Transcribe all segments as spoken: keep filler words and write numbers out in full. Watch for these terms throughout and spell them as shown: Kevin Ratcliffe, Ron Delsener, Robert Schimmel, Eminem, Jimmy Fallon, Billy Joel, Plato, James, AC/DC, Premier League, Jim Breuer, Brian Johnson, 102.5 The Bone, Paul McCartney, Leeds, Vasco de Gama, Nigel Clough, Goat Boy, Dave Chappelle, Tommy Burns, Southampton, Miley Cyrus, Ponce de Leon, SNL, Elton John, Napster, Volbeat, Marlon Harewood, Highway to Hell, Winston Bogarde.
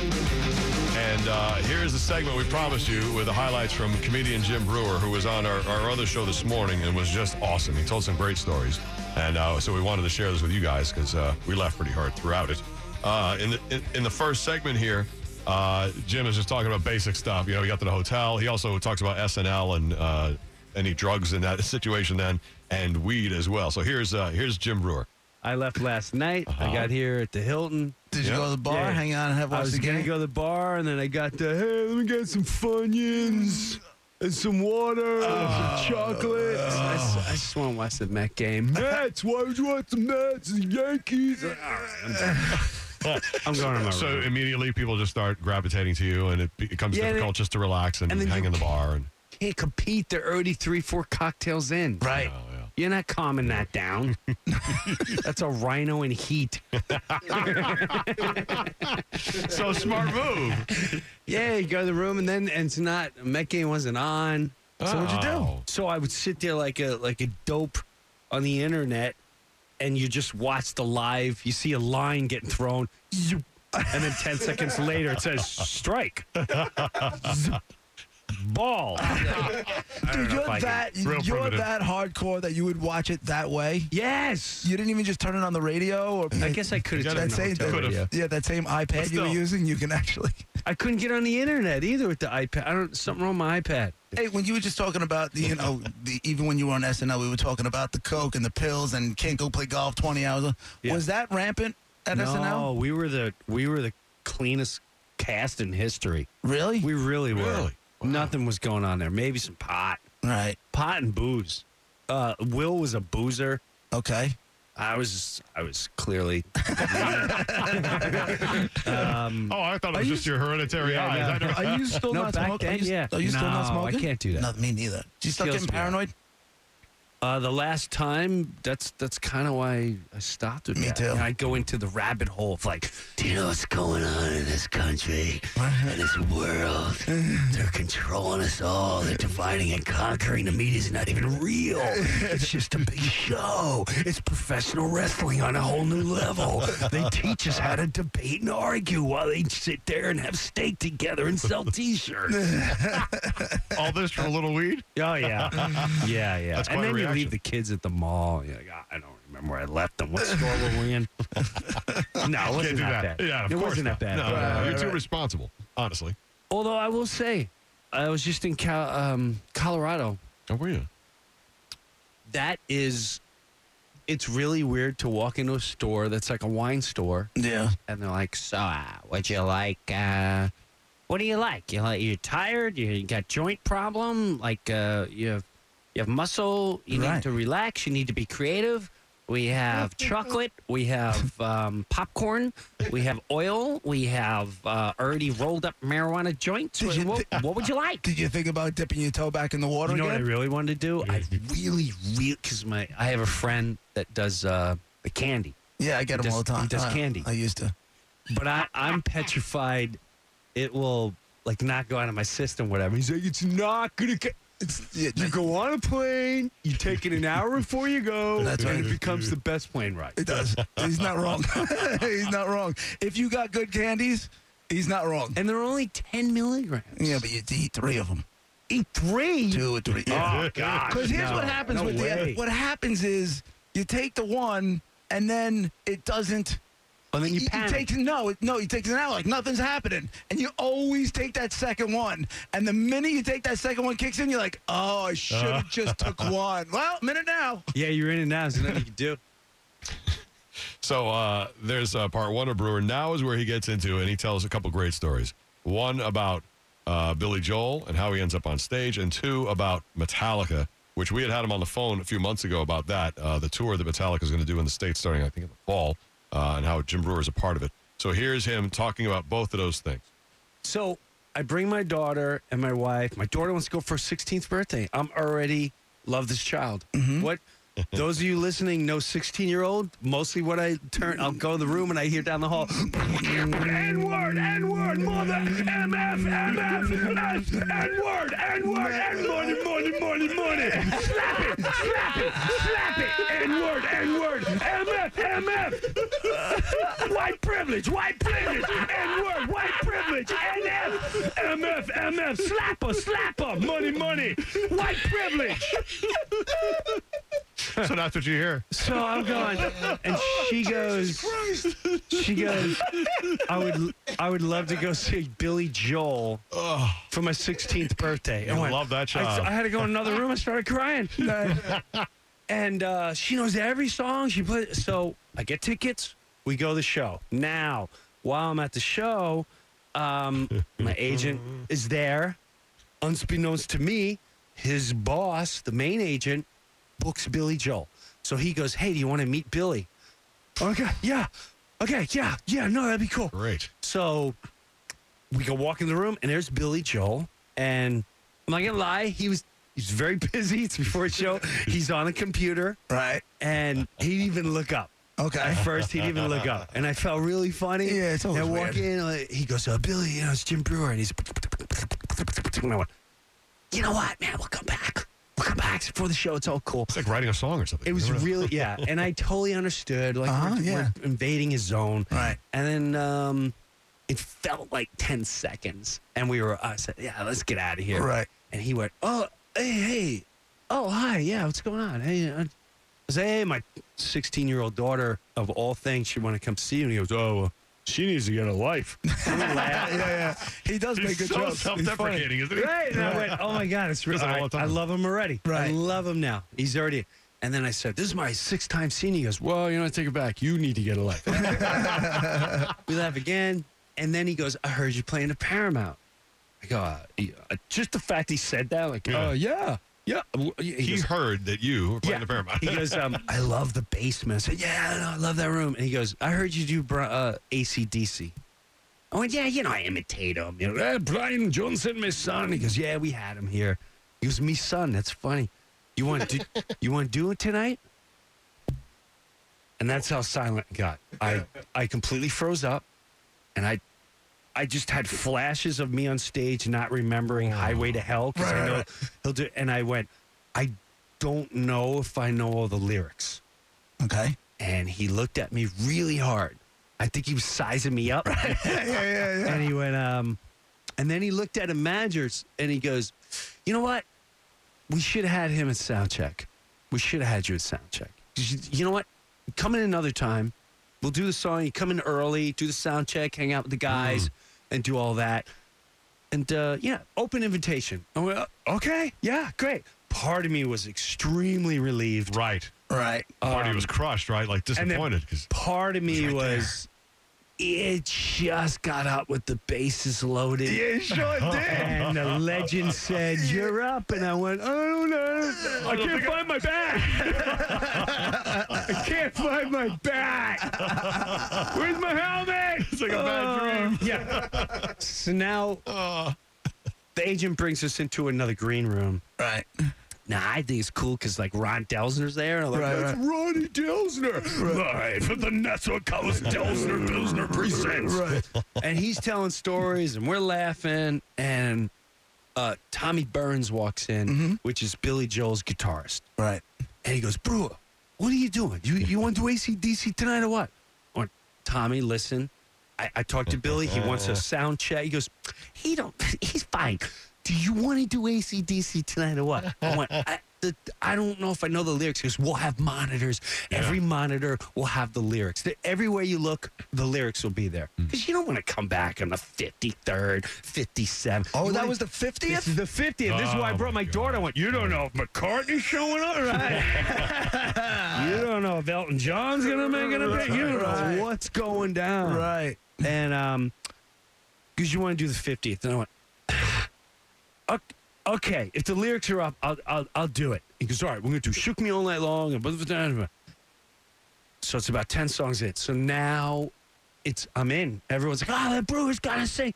And uh, here's the segment we promised you with the highlights from comedian Jim Breuer, who was on our, our other show this morning and was just awesome. He told some great stories. And uh, so we wanted to share this with you guys because uh, we laughed pretty hard throughout it. Uh, in, the, in, in the first segment here, Uh, Jim is just talking about basic stuff. You know, he got to the hotel. He also talks about S N L and uh, any drugs in that situation then, and weed as well. So here's uh, here's Jim Breuer. I left last night. Uh-huh. I got here at the Hilton. Did yeah. you go to the bar? Yeah. Hang on and have I was going to go to the bar, and then I got the, hey, let me get some Funyuns and some water uh, and some chocolate. Uh, I, I just want to watch the Met game. Mets, why would you watch the Mets and the Yankees? All right, I'm done. I'm going to my So room. Immediately people just start gravitating to you, and it becomes yeah, difficult they, just to relax and, and hang in the bar. And can't compete. They're already three, four cocktails in. Right. Oh, yeah. You're not calming that down. That's a rhino in heat. So smart move. Yeah, you go to the room, and then and it's not, Met game wasn't on. Oh. So what'd you do? So I would sit there like a like a dope on the internet. And you just watch the live. You see a line getting thrown. And then ten seconds later, it says, strike. Ball. Dude, you're that, you're that hardcore that you would watch it that way? Yes. You didn't even just turn it on the radio? Or I guess I could have turned it on the radio. Yeah, that same iPad you were using, you can actually. I couldn't get on the internet either with the iPad. I don't. Something wrong with my iPad. Hey, when you were just talking about, the, you know, the, even when you were on S N L, we were talking about the coke and the pills and can't go play golf twenty hours. Yeah. Was that rampant at no, S N L? No, we were the we were the cleanest cast in history. Really? We really were. Really? Wow. Nothing was going on there. Maybe some pot. Right. Pot and booze. Uh, Will was a boozer. Okay. I was I was clearly. um, oh, I thought it was just you, your hereditary yeah, eyes. No. Are you still no, not smoking? Then, are you, yeah. are you no, still not smoking? I can't do that. Not me neither. Do you start getting paranoid? Uh, the last time, that's that's kind of why I stopped with me that. Too. And I'd go into the rabbit hole of like, do you know what's going on in this country, in this world? They're controlling us all. They're dividing and conquering. The media's not even real. It's just a big show. It's professional wrestling on a whole new level. They teach us how to debate and argue while they sit there and have steak together and sell T-shirts. All this for a little weed? Oh, yeah. Yeah, yeah. That's quite a reaction. Leave the kids at the mall. You're like, oh, I don't remember where I left them. What store were we in? No, it wasn't that bad. Yeah, of it course wasn't not. that bad. No, no, right, no. Right, you're right. too responsible, honestly. Although I will say, I was just in Cal- um, Colorado. How were you? That is, it's really weird to walk into a store that's like a wine store. Yeah. And they're like, so uh, what'd you like? Uh, what do you like? You like? You're tired? You got joint problem? Like uh, you have. You have muscle. You right. need to relax. You need to be creative. We have chocolate. We have um, popcorn. We have oil. We have uh, already rolled up marijuana joints. Th- what, what would you like? Did you think about dipping your toe back in the water? You know again? What I really wanted to do? I really, really, because my I have a friend that does uh, the candy. Yeah, I get him does, all the time. He does I, candy. I used to, but I, I'm petrified. It will like not go out of my system. Whatever. He's like, it's not gonna. Ca- It's, you go on a plane, you take it an hour before you go, That's and right. it becomes the best plane ride. It does. He's not wrong. He's not wrong. If you got good candies, he's not wrong. And they're only ten milligrams. Yeah, but you eat three of them. Eat three? Two or three. Yeah. Oh, God. Because here's no, what happens no with way. the What happens is you take the one, and then it doesn't. And then you, you panic. Take, no, no, you take an hour like nothing's happening. And you always take that second one. And the minute you take that second one kicks in, you're like, oh, I should have uh. just took one. Well, I'm in it now. Yeah, you're in it now. There's nothing you can do. So uh, there's uh, part one of Breuer. Now is where he gets into it, and he tells a couple great stories. One about uh, Billy Joel and how he ends up on stage, and two about Metallica, which we had had him on the phone a few months ago about that, uh, the tour that Metallica is going to do in the States starting, I think, in the fall. Uh, and how Jim Breuer is a part of it. So here's him talking about both of those things. So I bring my daughter and my wife. My daughter wants to go for her sixteenth birthday. I'm already love this child. Mm-hmm. What? Those of you listening know sixteen-year-old, mostly what I turn, I'll go in the room and I hear down the hall, N-word, N-word, mother, M F, M F, S, N-word, N-word, N, money, money, money, money. Slap it, slap it, slap it, N-word, N-word, M F, M F. White privilege, white privilege, N-word, white privilege, N F, M F, M F, slapper, slapper, money, money, white privilege. So that's what you hear. So I'm going, and she goes, Jesus Christ. She goes, I would, I would love to go see Billy Joel oh. for my sixteenth birthday. I love that child. I, I had to go in another room. I started crying, and uh, she knows every song she plays. So I get tickets. We go to the show. Now, while I'm at the show, um, my agent is there, unbeknownst to me. His boss, the main agent, books Billy Joel. So he goes, hey, do you want to meet Billy? Okay, yeah. Okay, yeah, yeah, no, that'd be cool. Great. So we go walk in the room, and there's Billy Joel. And I'm not going to lie, he was he's very busy. It's before a show. He's on a computer. Right. And he didn't even look up. Okay. At first, he didn't even look up. And I felt really funny. Yeah, it's always weird. And I walk in, like, he goes, oh, Billy, you know, it's Jim Breuer. And he's, and I went, you know what, man, we'll come back. We'll come back before the show. It's all cool. It's like writing a song or something. It was really, yeah. And I totally understood. Like, uh-huh, we're, yeah. we're invading his zone. Right. And then um, it felt like ten seconds. And we were, I said, yeah, let's get out of here. Right. And he went, oh, hey, hey. Oh, hi. Yeah, what's going on? Hey, I was, hey, my sixteen-year-old daughter, of all things, she wanted to come see you. And he goes, oh, she needs to get a life. yeah, yeah. He does He's make good so jokes. Self-deprecating, isn't he? Right. And I went, oh my God, it's real. I, I love him already. Right. I love him now. He's already. And then I said, this is my sixth time seeing you. He goes, well, you know, I take it back. You need to get a life. We laugh again. And then he goes, I heard you playing the Paramount. I go, uh, he, uh, just the fact he said that, like, yeah. Uh, yeah. Yeah, he, he goes, heard that you were playing yeah. the Paramount. He goes, um, I love the basement. I said, yeah, no, I love that room. And he goes, I heard you do uh, A C D C. I went, yeah, you know, I imitate him. You know, eh, Brian Johnson, my son. He goes, yeah, we had him here. He goes, me son, that's funny. You want to do, you want to do it tonight? And that's how silent it got. I I completely froze up, and I. I just had flashes of me on stage not remembering Highway to Hell because right, I know right. he'll do. And I went, I don't know if I know all the lyrics. Okay. And he looked at me really hard. I think he was sizing me up. Right. yeah, yeah, yeah. And he went, um, and then he looked at a manager and he goes, you know what? We should have had him at soundcheck. We should have had you at soundcheck. You, should, you know what? Come in another time. We'll do the song. You come in early, do the sound check, hang out with the guys, mm. and do all that. And, uh, yeah, open invitation. And we're, okay, yeah, great. Part of me was extremely relieved. Right. Right. Part um, of me was crushed, right? Like, disappointed. Part of me was, right was it just got up with the bases loaded. Yeah, it sure did. And the legend said, you're up. And I went, oh, no, I can't find my bag. I can't find my bag. Where's my helmet? It's like a bad dream. Uh, yeah. So now uh. the agent brings us into another green room. Right. Now, I think it's cool because, like, Ron Delsener's there. And I'm like, right, that's right. Ronnie Delsener. Right. Live from the Nassau College Delsener Pilsner Presents. Right. And he's telling stories, and we're laughing. And uh, Tommy Burns walks in, mm-hmm. which is Billy Joel's guitarist. Right. And he goes, Brewer. What are you doing? You you want to do A C D C tonight or what? Or Tommy, listen, I, I talked to Billy. He wants a sound check. He goes, he don't. He's fine. Do you want to do A C D C tonight or what? I went, I, the, I don't know if I know the lyrics. He goes, we'll have monitors. Yeah. Every monitor will have the lyrics. Everywhere you look, the lyrics will be there. Because mm. you don't want to come back on the fifty-third, fifty-seventh. Oh, you that wanna, was the fiftieth? This is the fiftieth. Oh, this is why I brought my, my daughter. I went, you don't know if McCartney's showing up? Right. You don't know if Elton John's going to make an appearance. You don't right. know what's going down. Right. And um, because you want to do the fiftieth. And I went, okay, if the lyrics are up, I'll I'll, I'll do it. He goes, all right, we're going to do Shook Me All Night Long. And so it's about ten songs in. So now it's I'm in. Everyone's like, oh, that Brewer's gotta sing.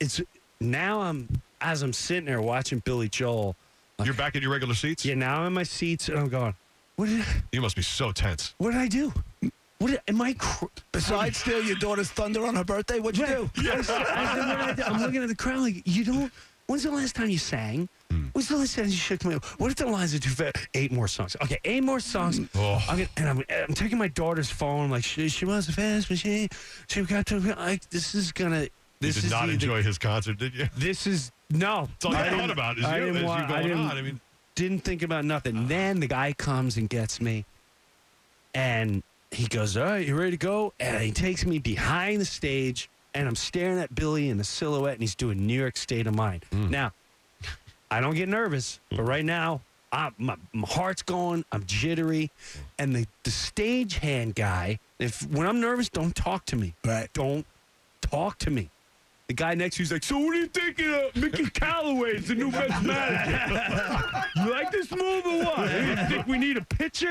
It's now I'm as I'm sitting there watching Billy Joel. Like, you're back in your regular seats? Yeah, now I'm in my seats and I'm going, what did I, you must be so tense. What did I do? What did, am I? Cr- Besides steal your daughter's thunder on her birthday, what'd you right. do? Yes. I, I said, I'm looking at the crowd like, you don't. When's the last time you sang? Mm. When's the last time you shook me? What if the lines are too fast? Eight more songs. Okay, eight more songs. Oh. I'm gonna, and I'm, I'm taking my daughter's phone. I'm like, she, she was fast, but she, she got to. Like, this is gonna. This you did is not either, enjoy his concert, did you? This is no. It's all I you thought about. Is I you, didn't is want, you going I didn't, on? I mean, didn't think about nothing. Uh, then the guy comes and gets me, and he goes, all right, you ready to go? And he takes me behind the stage, and I'm staring at Billy in the silhouette, and he's doing New York State of Mind. Mm. Now, I don't get nervous, but right now, I, my, my heart's going, I'm jittery, and the, the stagehand guy, if when I'm nervous, don't talk to me. Right. Don't talk to me. The guy next to you's like, so what are you thinking of Mickey Callaway's the new best manager? You like this move or what? You think we need a pitcher?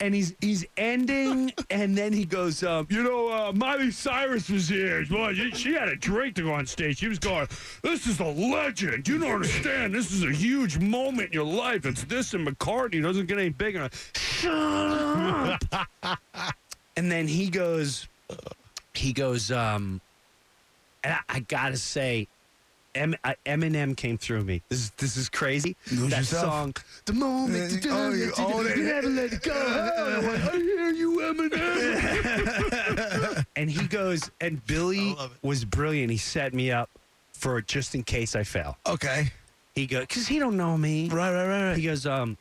And he's he's ending, and then he goes, um, you know, uh, Miley Cyrus was here. Well, she had a drink to go on stage. She was going, this is a legend. You don't understand. This is a huge moment in your life. It's this and McCartney doesn't get any bigger. Shut up. And then he goes... He goes, um, and I, I gotta say, M- I, Eminem came through me. This is this is crazy. Lose that yourself. Song, the moment you, oh, you, oh, you never let it go. I, went, I hear you, Eminem. And he goes, and Billy was brilliant. He set me up for just in case I fail. Okay. He goes, because he don't know me. Right, right, right, right. He goes, um,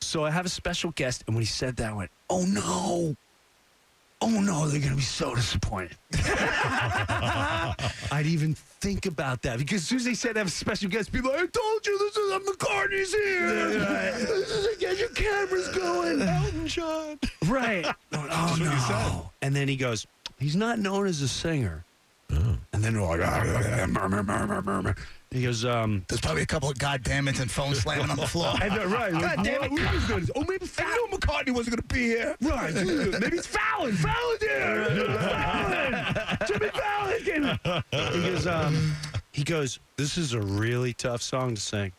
so I have a special guest. And when he said that, I went, oh no. Oh, no, they're going to be so disappointed. I'd even think about that. Because as soon as they said they have a special guest, people are like, I told you, this is uh, McCartney's here. Right. This is like, get your cameras going. Elton John. Right. Oh, no. And then he goes, he's not known as a singer. Oh. And then they're like, murmur, murmur, murmur. He goes, um... There's probably a couple of goddammits and phone slamming on the floor. And, uh, right. Goddammit. Well, oh, maybe Fallon. I knew McCartney wasn't going to be here. Right. Maybe it's Fallon. Fallon's here. Fallon. Jimmy Fallon. He goes, um... He goes, this is a really tough song to sing.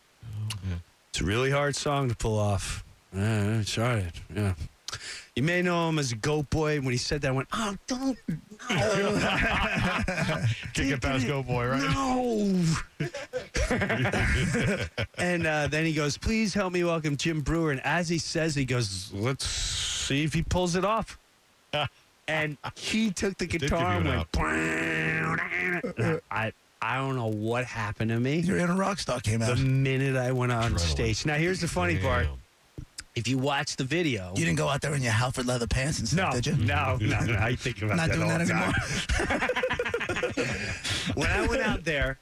Yeah. It's a really hard song to pull off. Yeah, I tried it. Yeah. You may know him as Goat Boy. When he said that, I went, oh, don't. No. Kick it past Goat Boy, right? No. And uh, then he goes, please help me welcome Jim Breuer. And as he says, he goes, let's see if he pulls it off. And he took the guitar and went, and I, I don't know what happened to me. Your inner rock star came out. The minute I went on stage. Now, here's the funny part. If you watch the video... You didn't go out there in your Halford leather pants and stuff, no, did you? No, no, no. I think about that all the time. Not doing that anymore. When I went out there,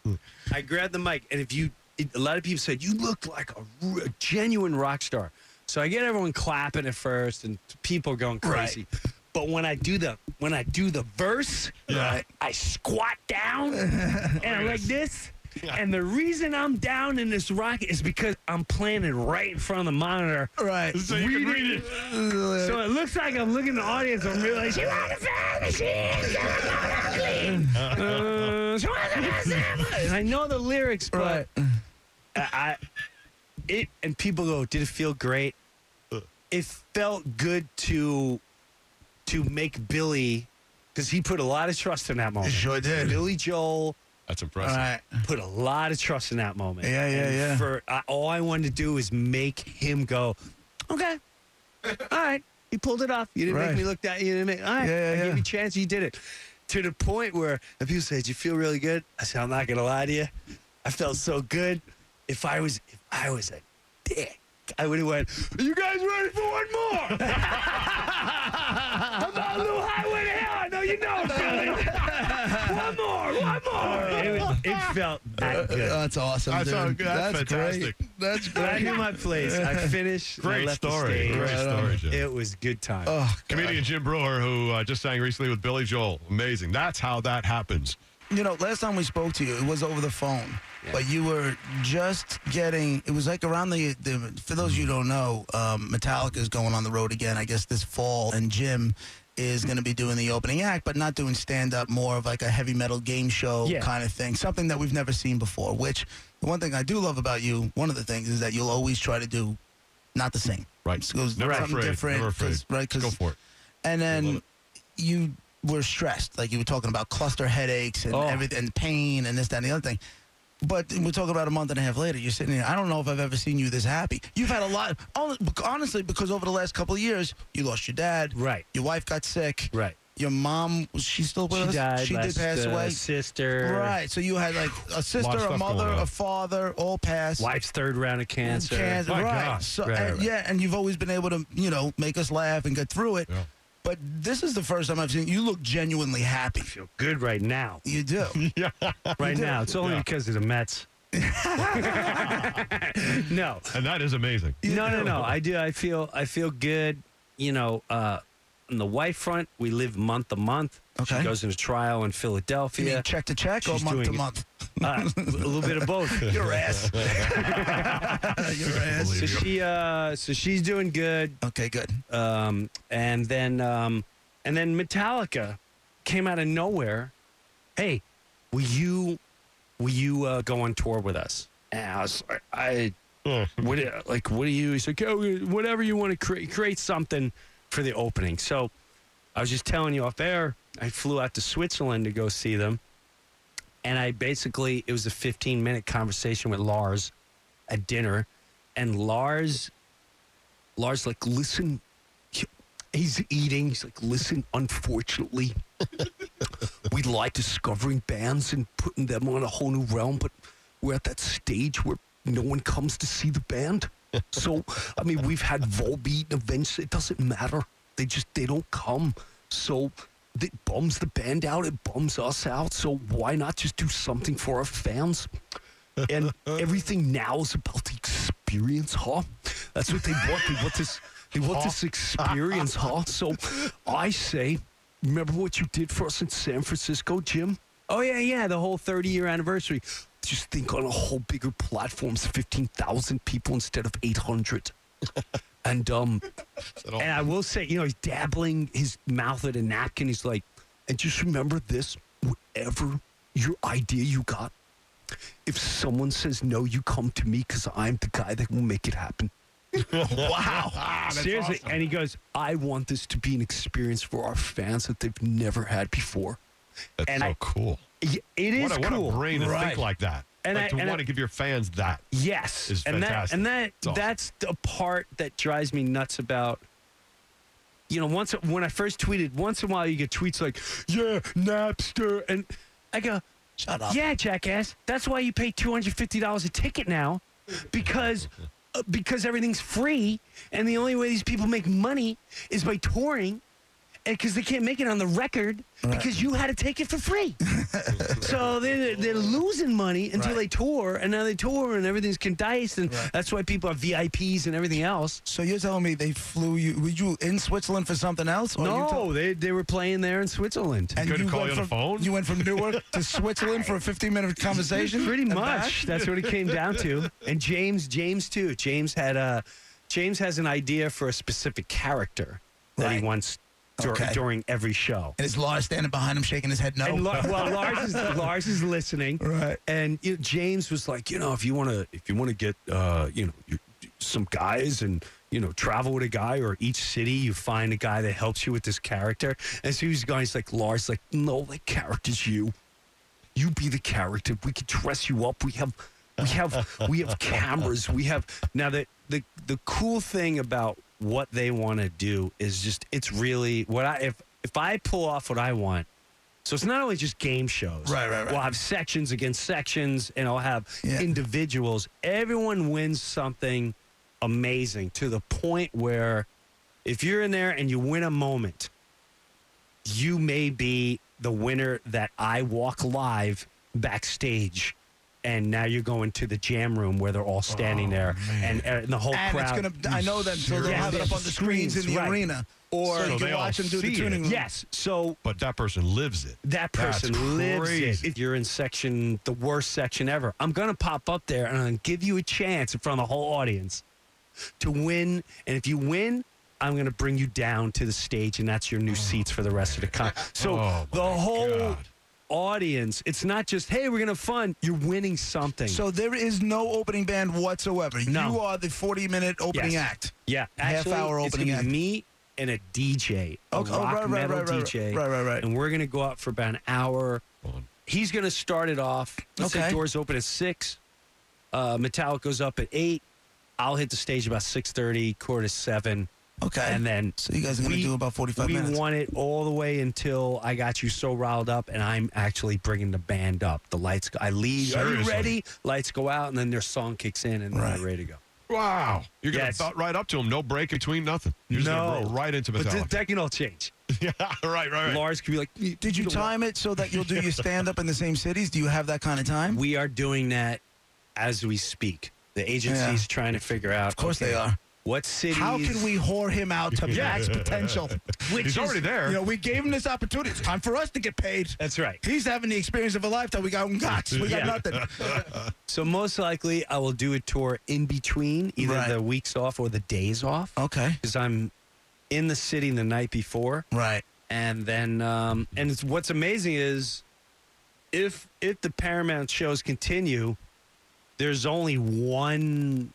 I grabbed the mic, and if you... It, a lot of people said, you look like a, a genuine rock star. So I get everyone clapping at first, and people going crazy. Right. But when I do the when I do the verse, yeah. I, I squat down, and I'm like this... Yeah. And the reason I'm down in this rocket is because I'm playing it right in front of the monitor. Right. So you reading, can read it. Uh, so it looks like I'm looking at the audience and I'm realizing, she wants to find the she's not ugly. She wants to and I know the lyrics, but right. I, it, and people go, did it feel great? It felt good to, to make Billy, because he put a lot of trust in that moment. It sure did. Billy Joel. That's impressive. Right. Put a lot of trust in that moment. Yeah, yeah, and yeah. For uh, all I wanted to do is make him go, okay, all right. You pulled it off. You didn't right. make me look that. You didn't make. All right, yeah, yeah, I yeah. gave you a chance. You did it. To the point where if people say, "Did you feel really good?" I said, "I'm not gonna lie to you. I felt so good. If I was, if I was a dick, I would have went. Are you guys ready for one more? About a little highway to hell. I know you know, Billy. One more." One more. It, was, it felt that good. Uh, that's awesome. That's, good. that's, that's fantastic. Great. That's great. I knew my place. I finished. Great I left story. The stage. Great story. It was good time. Oh, comedian Jim Breuer, who uh, just sang recently with Billy Joel. Amazing. That's how that happens. You know, last time we spoke to you, it was over the phone. Yeah. But you were just getting, it was like around the, the for those of you who don't know, um, Metallica is going on the road again, I guess, this fall. And Jim is going to be doing the opening act, but not doing stand-up, more of like a heavy metal game show yeah. kind of thing, something that we've never seen before, which the one thing I do love about you, one of the things, is that you'll always try to do not the same. Right. It goes never something afraid. different. Never afraid. Cause, right, cause, go for it. And then you were stressed. Like you were talking about cluster headaches and oh. everything, and pain and this, that, and the other thing. But we're talking about a month and a half later. You're sitting here. I don't know if I've ever seen you this happy. You've had a lot. Honestly, because over the last couple of years, you lost your dad. Right. Your wife got sick. Right. Your mom, was she still with she us? She died. She last, did pass uh, away. Sister. Right. So you had like a sister, a, a mother, a father, all passed. Wife's third round of cancer. cancer. My right. God. So, right, and, right. Yeah, and you've always been able to, you know, make us laugh and get through it. Yeah. But this is the first time I've seen you look genuinely happy. I feel good right now. You do. yeah. Right do. now. It's only yeah. because of the Mets. No. And that is amazing. No, no, no. I do. I feel I feel good. You know, uh, on the wife front, we live month to month. Okay. She goes into trial in Philadelphia. You mean check to check She's or month to month? Uh, a little bit of both. Your ass. Your ass. So she, uh, so she's doing good. Okay, good. Um, and then, um, and then Metallica came out of nowhere. Hey, will you, will you uh, go on tour with us? And I was like, I, what, like, what do you? He's like, oh, whatever you want to create, create something for the opening. So, I was just telling you off air. I flew out to Switzerland to go see them. And I basically, it was a fifteen-minute conversation with Lars at dinner. And Lars, Lars, like, listen, he's eating. He's like, listen, unfortunately, we like discovering bands and putting them on a whole new realm. But we're at that stage where no one comes to see the band. So, I mean, we've had Volbeat events. It doesn't matter. They just, they don't come. So... It bums the band out. It bums us out. So why not just do something for our fans? And everything now is about the experience, huh? That's what they want. They want this, they want this experience, huh? So I say, remember what you did for us in San Francisco, Jim? Oh, yeah, yeah, the whole thirty-year anniversary. Just think on a whole bigger platform, fifteen thousand people instead of eight hundred. And um, and I will say, you know, he's dabbling his mouth at a napkin. He's like, and just remember this, whatever your idea you got, if someone says no, you come to me because I'm the guy that will make it happen. Wow. Ah, seriously. Awesome. And he goes, I want this to be an experience for our fans that they've never had before. That's and so I, cool. It is what a, what cool. What a brain to right. think like that. And like I, to and want I, to give your fans that. Yes. Is fantastic. And that, and that awesome. That's the part that drives me nuts about, you know, once when I first tweeted, once in a while you get tweets like, yeah, Napster. And I go, shut up. Yeah, jackass. That's why you pay two hundred fifty dollars a ticket now because uh, because everything's free. And the only way these people make money is by touring. Because they can't make it on the record right. because you had to take it for free. So they're, they're losing money until right. they tour, and now they tour, and everything's condensed, and right. that's why people are V I Ps and everything else. So you're telling me they flew you, were you in Switzerland for something else? Or no, you they, they were playing there in Switzerland. And you couldn't call you on from, the phone? You went from Newark to Switzerland for a fifteen-minute conversation? Pretty much. That's what it came down to. And James, James too. James had a, James has an idea for a specific character that right. he wants Dur- okay. during every show. And is Lars standing behind him shaking his head no? And La- well, Lars is, Lars is listening. Right. And you know, James was like, you know, if you want to if you want to get, uh, you know, you, some guys and, you know, travel with a guy or each city, you find a guy that helps you with this character. And so he's going, he's like, Lars, like, no, that character's you. You be the character. We could dress you up. We have, we have, we have cameras. We have, now the, the, the cool thing about what they want to do is just, it's really what I, if, if I pull off what I want, so it's not only just game shows, right, right, right. We'll have sections against sections and I'll have yeah. individuals. Everyone wins something amazing to the point where if you're in there and you win a moment, you may be the winner that I walk live backstage. And now you're going to the jam room where they're all standing oh, there, and, and the whole and crowd. And it's gonna—I know that. So they'll yeah, have it up on the screens, screens in the right. arena, or so you can watch them do the tuning room. Yes. So, but that person lives it. That person That's lives crazy. it. If you're in section, the worst section ever, I'm gonna pop up there and I'm gonna give you a chance in front of the whole audience to win. And if you win, I'm going to bring you down to the stage, and that's your new oh. seats for the rest of the con. So oh, the whole God. audience, it's not just, hey, we're going to have fun. You're winning something. So there is no opening band whatsoever. No. You are the forty-minute opening yes. act. Yeah. Actually, half-hour opening act. Me and a D J, a okay. rock oh, right, metal right, right, D J. Right, right, right. And we're going to go out for about an hour. He's going to start it off. Let's okay. say doors open at six. Uh, Metallica goes up at eight. I'll hit the stage about six thirty, quarter to seven. Okay. And then so you guys are going to do about forty-five we minutes. We want it all the way until I got you so riled up, and I'm actually bringing the band up. The lights go. I leave. Seriously? Are you ready? Lights go out, and then their song kicks in, and then right. they're ready to go. Wow. You're going to butt right up to him. No break between, nothing. You're no. just going to roll right into Metallica. But that can all change. Yeah, right, right, right. Lars could be like, did you time it so that you'll do your stand-up in the same cities? Do you have that kind of time? We are doing that as we speak. The agency's yeah. trying to figure out. Of course okay, they are. What cities? How can we whore him out to max potential? Which He's is, already there. You know, we gave him this opportunity. It's time for us to get paid. That's right. He's having the experience of a lifetime. We got him guts. We got yeah. nothing. So most likely I will do a tour in between, either right. the weeks off or the days off. Okay. Because I'm in the city the night before. Right. And then, um, and it's, what's amazing is if if the Paramount shows continue, there's only one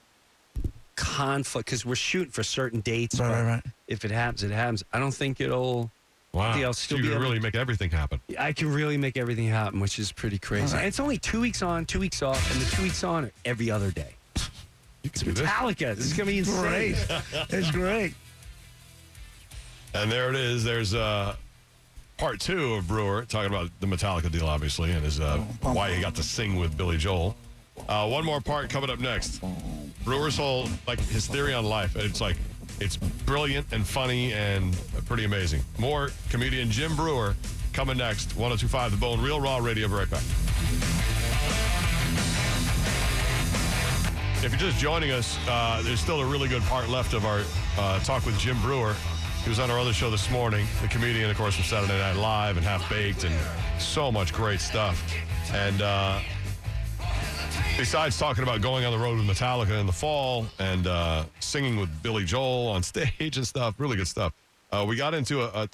conflict because we're shooting for certain dates. Right, right, right. If it happens, it happens. I don't think it'll. Wow. I'll still so you be can really to, make everything happen. I can really make everything happen, which is pretty crazy. Right. And it's only two weeks on, two weeks off, and the two weeks on are every other day. You can it's Metallica. This. this is going to be insane. It's great. And there it is. There's uh, part two of Brewer talking about the Metallica deal, obviously, and his, uh, why he got to sing with Billy Joel. Uh, one more part coming up next. Brewer's whole, like, his theory on life. It's like, it's brilliant and funny and pretty amazing. More comedian Jim Breuer coming next. one oh two point five The Bone, Real Raw Radio. Be right back. If you're just joining us, uh, there's still a really good part left of our uh, talk with Jim Breuer. He was on our other show this morning, the comedian, of course, from Saturday Night Live and Half Baked and so much great stuff. And, uh... besides talking about going on the road with Metallica in the fall and uh, singing with Billy Joel on stage and stuff, really good stuff. Uh, we got into a, a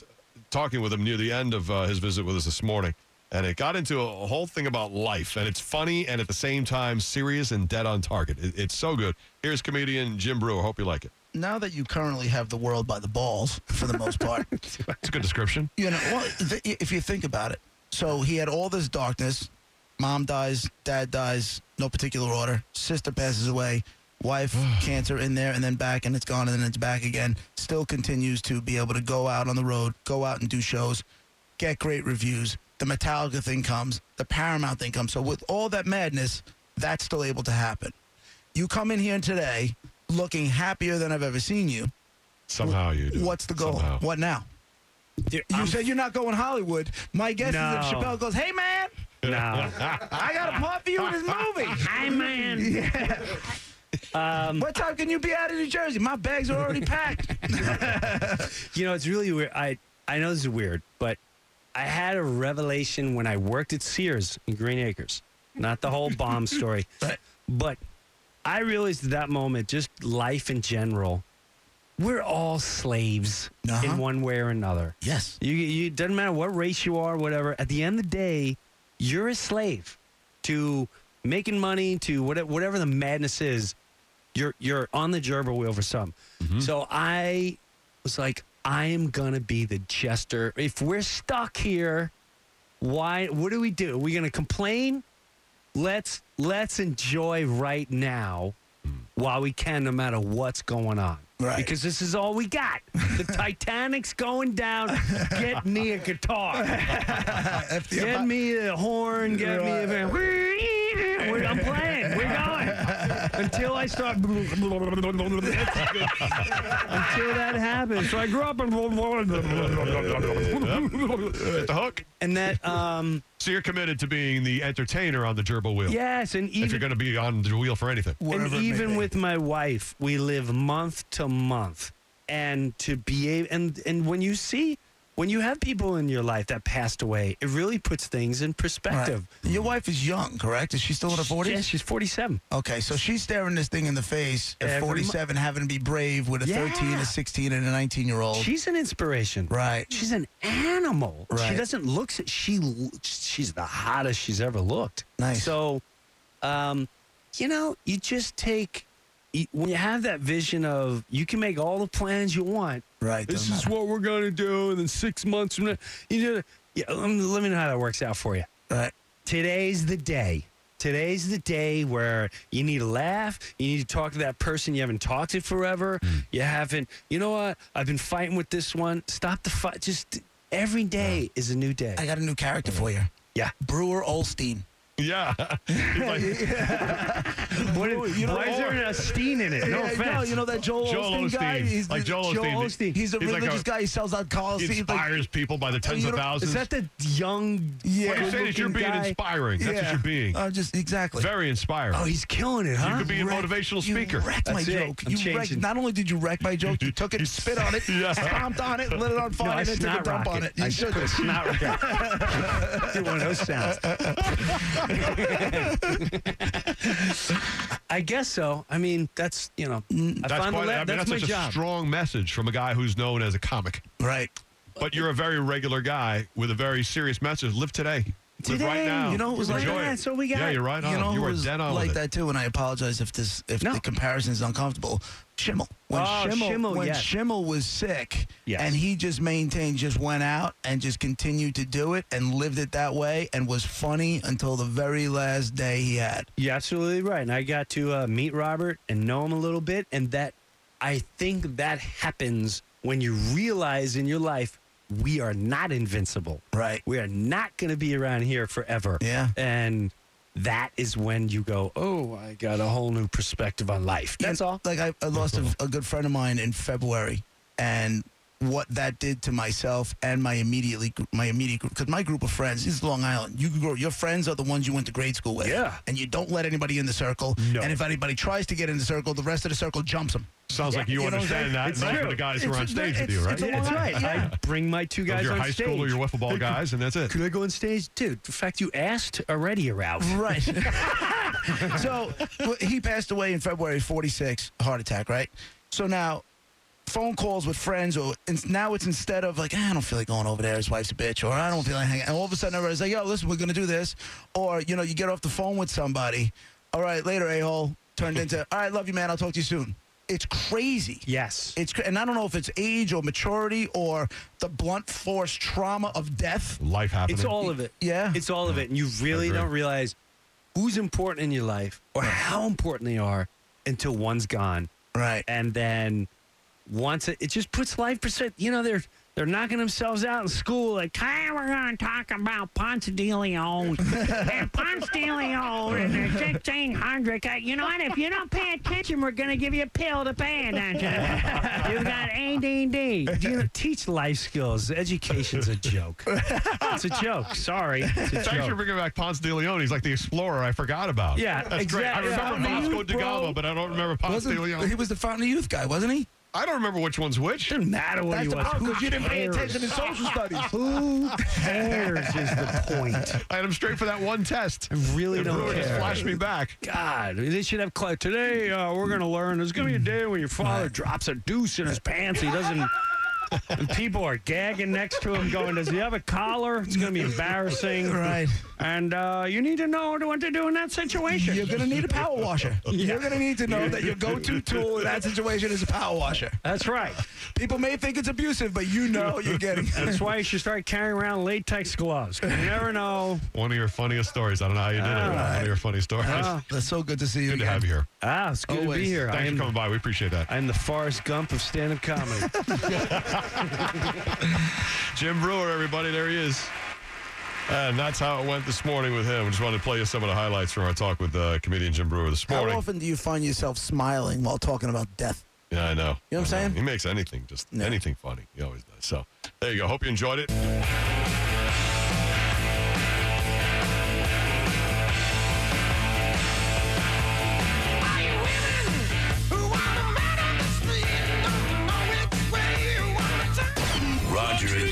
talking with him near the end of uh, his visit with us this morning, and it got into a whole thing about life, and it's funny and at the same time serious and dead on target. It, it's so good. Here's comedian Jim Breuer. Hope you like it. Now that you currently have the world by the balls, for the most part. It's a good description. You know, well, th- if you think about it, so he had all this darkness. Mom dies, dad dies, no particular order. Sister passes away, wife, cancer in there, and then back, and it's gone, and then it's back again. Still continues to be able to go out on the road, go out and do shows, get great reviews. The Metallica thing comes, the Paramount thing comes. So with all that madness, that's still able to happen. You come in here today looking happier than I've ever seen you. Somehow you do. What's the goal? Somehow. What now? Dude, you I'm... said you're not going Hollywood. My guess no. is that Chappelle goes, hey, man. No. I got a part for you in this movie. Hi, man. Yeah. Um, what time can you be out of New Jersey? My bags are already packed. You know, it's really weird. I, I know this is weird, but I had a revelation when I worked at Sears in Green Acres. Not the whole bomb story. But, but I realized at that moment, just life in general, we're all slaves uh-huh. in one way or another. Yes. You, you doesn't matter what race you are, whatever. At the end of the day, you're a slave to making money, to whatever, whatever the madness is. You're you're on the gerbil wheel for some. Mm-hmm. So I was like, I am going to be the jester. If we're stuck here, why? What do we do? Are we going to complain? Let's let's enjoy right now while we can, no matter what's going on. Right. Because this is all we got. The Titanic's going down. Get me a guitar. Get me a horn. Get me a van. I'm playing. We're going. Until I start. Until that happens. So I grew up. The hook. And that. Um, so you're committed to being the entertainer on the gerbil wheel. Yes. And even, if you're going to be on the wheel for anything. And even with my wife, we live month to month. And to be able, and, and when you see when you have people in your life that passed away, it really puts things in perspective. Right. Your wife is young, correct? Is she still in her forties? Yeah, she's forty-seven. Okay, so she's staring this thing in the face at Every forty-seven, mo- having to be brave with a yeah. thirteen, a sixteen, and a nineteen-year-old. She's an inspiration. Right. She's an animal. Right. She doesn't look... She, she's the hottest she's ever looked. Nice. So, um, you know, you just take... When you have that vision of you can make all the plans you want, right? This is what we're going to do, and then six months from now, you know, yeah, let me, let me know how that works out for you. Right. Today's the day. Today's the day where you need to laugh. You need to talk to that person you haven't talked to forever. Mm. You haven't. You know what? I've been fighting with this one. Stop the fight. Just every day yeah. is a new day. I got a new character for you. Yeah, Brewer Olstein. Yeah. Like, yeah. What is, you know, why is there an Osteen in it? No yeah, offense. No, you know that Joel, Joel Osteen, Osteen guy? He's like Joel, Joel Osteen. Osteen. He's a he's religious like a, guy. He sells out coliseums. He inspires like, people by the tens you know, of thousands. Is that the young, yeah, what you're saying is you're being guy. Inspiring. That's yeah. what you're being. Uh, just exactly. Very inspiring. Oh, he's killing it, huh? You could be wrecked, a motivational speaker. You wrecked That's my it. Joke. I'm you changing. Wrecked. Not only did you wreck my joke, you took it, spit on it, stomped on it, lit it on fire, and then took a dump on it. You should have. It's not right. Did one of those sounds. I guess so. I mean, that's, you know, I that's, quite, la- I mean, that's, that's my such job. A strong message from a guy who's known as a comic. Right. But you're a very regular guy with a very serious message. Live today. Today, live right now. You know, it was Enjoy like that. So we got Yeah, you're right on. You, know, you were dead on like with it. That too, and I apologize if this if no. the comparison is uncomfortable. Schimmel. When oh, Schimmel, Schimmel when yes. Schimmel was sick yes. and he just maintained, just went out and just continued to do it and lived it that way and was funny until the very last day he had. You're absolutely right. And I got to uh, meet Robert and know him a little bit, and that I think that happens when you realize in your life we are not invincible. Right. We are not going to be around here forever. Yeah. And that is when you go, oh, I got a whole new perspective on life. That's and, all. Like, I, I lost a, a good friend of mine in February, and what that did to myself and my immediately my immediate group, because my group of friends is Long Island. You grow, your friends are the ones you went to grade school with. Yeah. And you don't let anybody in the circle. No. And if anybody tries to get in the circle, the rest of the circle jumps them. Sounds yeah, like you, you understand that. It's those are the guys it's, who are on stage with you, right? Yeah, that's right. Yeah. I bring my two guys on stage. Your high school or your wiffle ball guys, and that's it. Could I go on stage? Dude, the fact you asked already, Ralph. Right. So he passed away in February, forty-six, heart attack, right? So now phone calls with friends, or and now it's instead of like, I don't feel like going over there, his wife's a bitch, or I don't feel like hanging. And all of a sudden everybody's like, yo, listen, we're going to do this. Or, you know, you get off the phone with somebody. All right, later, a-hole. Turned into, all right, love you, man. I'll talk to you soon. It's crazy. Yes. It's and I don't know if it's age or maturity or the blunt force trauma of death. Life happening. It's all of it. Yeah. It's all yeah. of it. And you really don't realize who's important in your life or right. how important they are until one's gone. Right. And then once it, it just puts life percent, you know, they're they're knocking themselves out in school like, hey, we're going to talk about Ponce de Leon. And Ponce de Leon and the sixteen hundred. You know what? If you don't pay attention, we're going to give you a pill to pay attention. You've got A D D. You teach life skills. Education's a joke. It's a joke. Sorry. It's a Thanks joke. For bringing back Ponce de Leon. He's like the explorer I forgot about. Yeah. That's exactly. great. I remember yeah, Vasco de Gama, but I don't remember Ponce wasn't, de Leon. He was the Fountain of Youth guy, wasn't he? I don't remember which one's which. Doesn't matter what That's you want. Because you didn't pay attention in social studies. Who cares is the point. I had him straight for that one test. I really and don't Brewer care. Just flashed me back. God, they should have class. Today uh, we're going to learn. There's going to be a day when your father drops a deuce in his pants. He doesn't. And people are gagging next to him going, does he have a collar? It's going to be embarrassing. Right. And uh, you need to know what to do in that situation. You're going to need a power washer. Yeah. You're going to need to know that your go-to tool in that situation is a power washer. That's right. People may think it's abusive, but you know you're getting it. That's why you should start carrying around latex gloves. You never know. One of your funniest stories. I don't know how you did All it. Right. One of your funny stories. Oh, that's so good to see you Good again. To have you here. Ah, it's good Always. To be here. Thanks I am, for coming by. We appreciate that. I'm the Forrest Gump of stand-up comedy. Jim Breuer, everybody. There he is. And that's how it went this morning with him. We just wanted to play you some of the highlights from our talk with uh, comedian Jim Breuer this morning. How often do you find yourself smiling while talking about death? Yeah, I know. You know what I'm saying? He makes anything, just no. anything funny. He always does. So there you go. Hope you enjoyed it. Roger and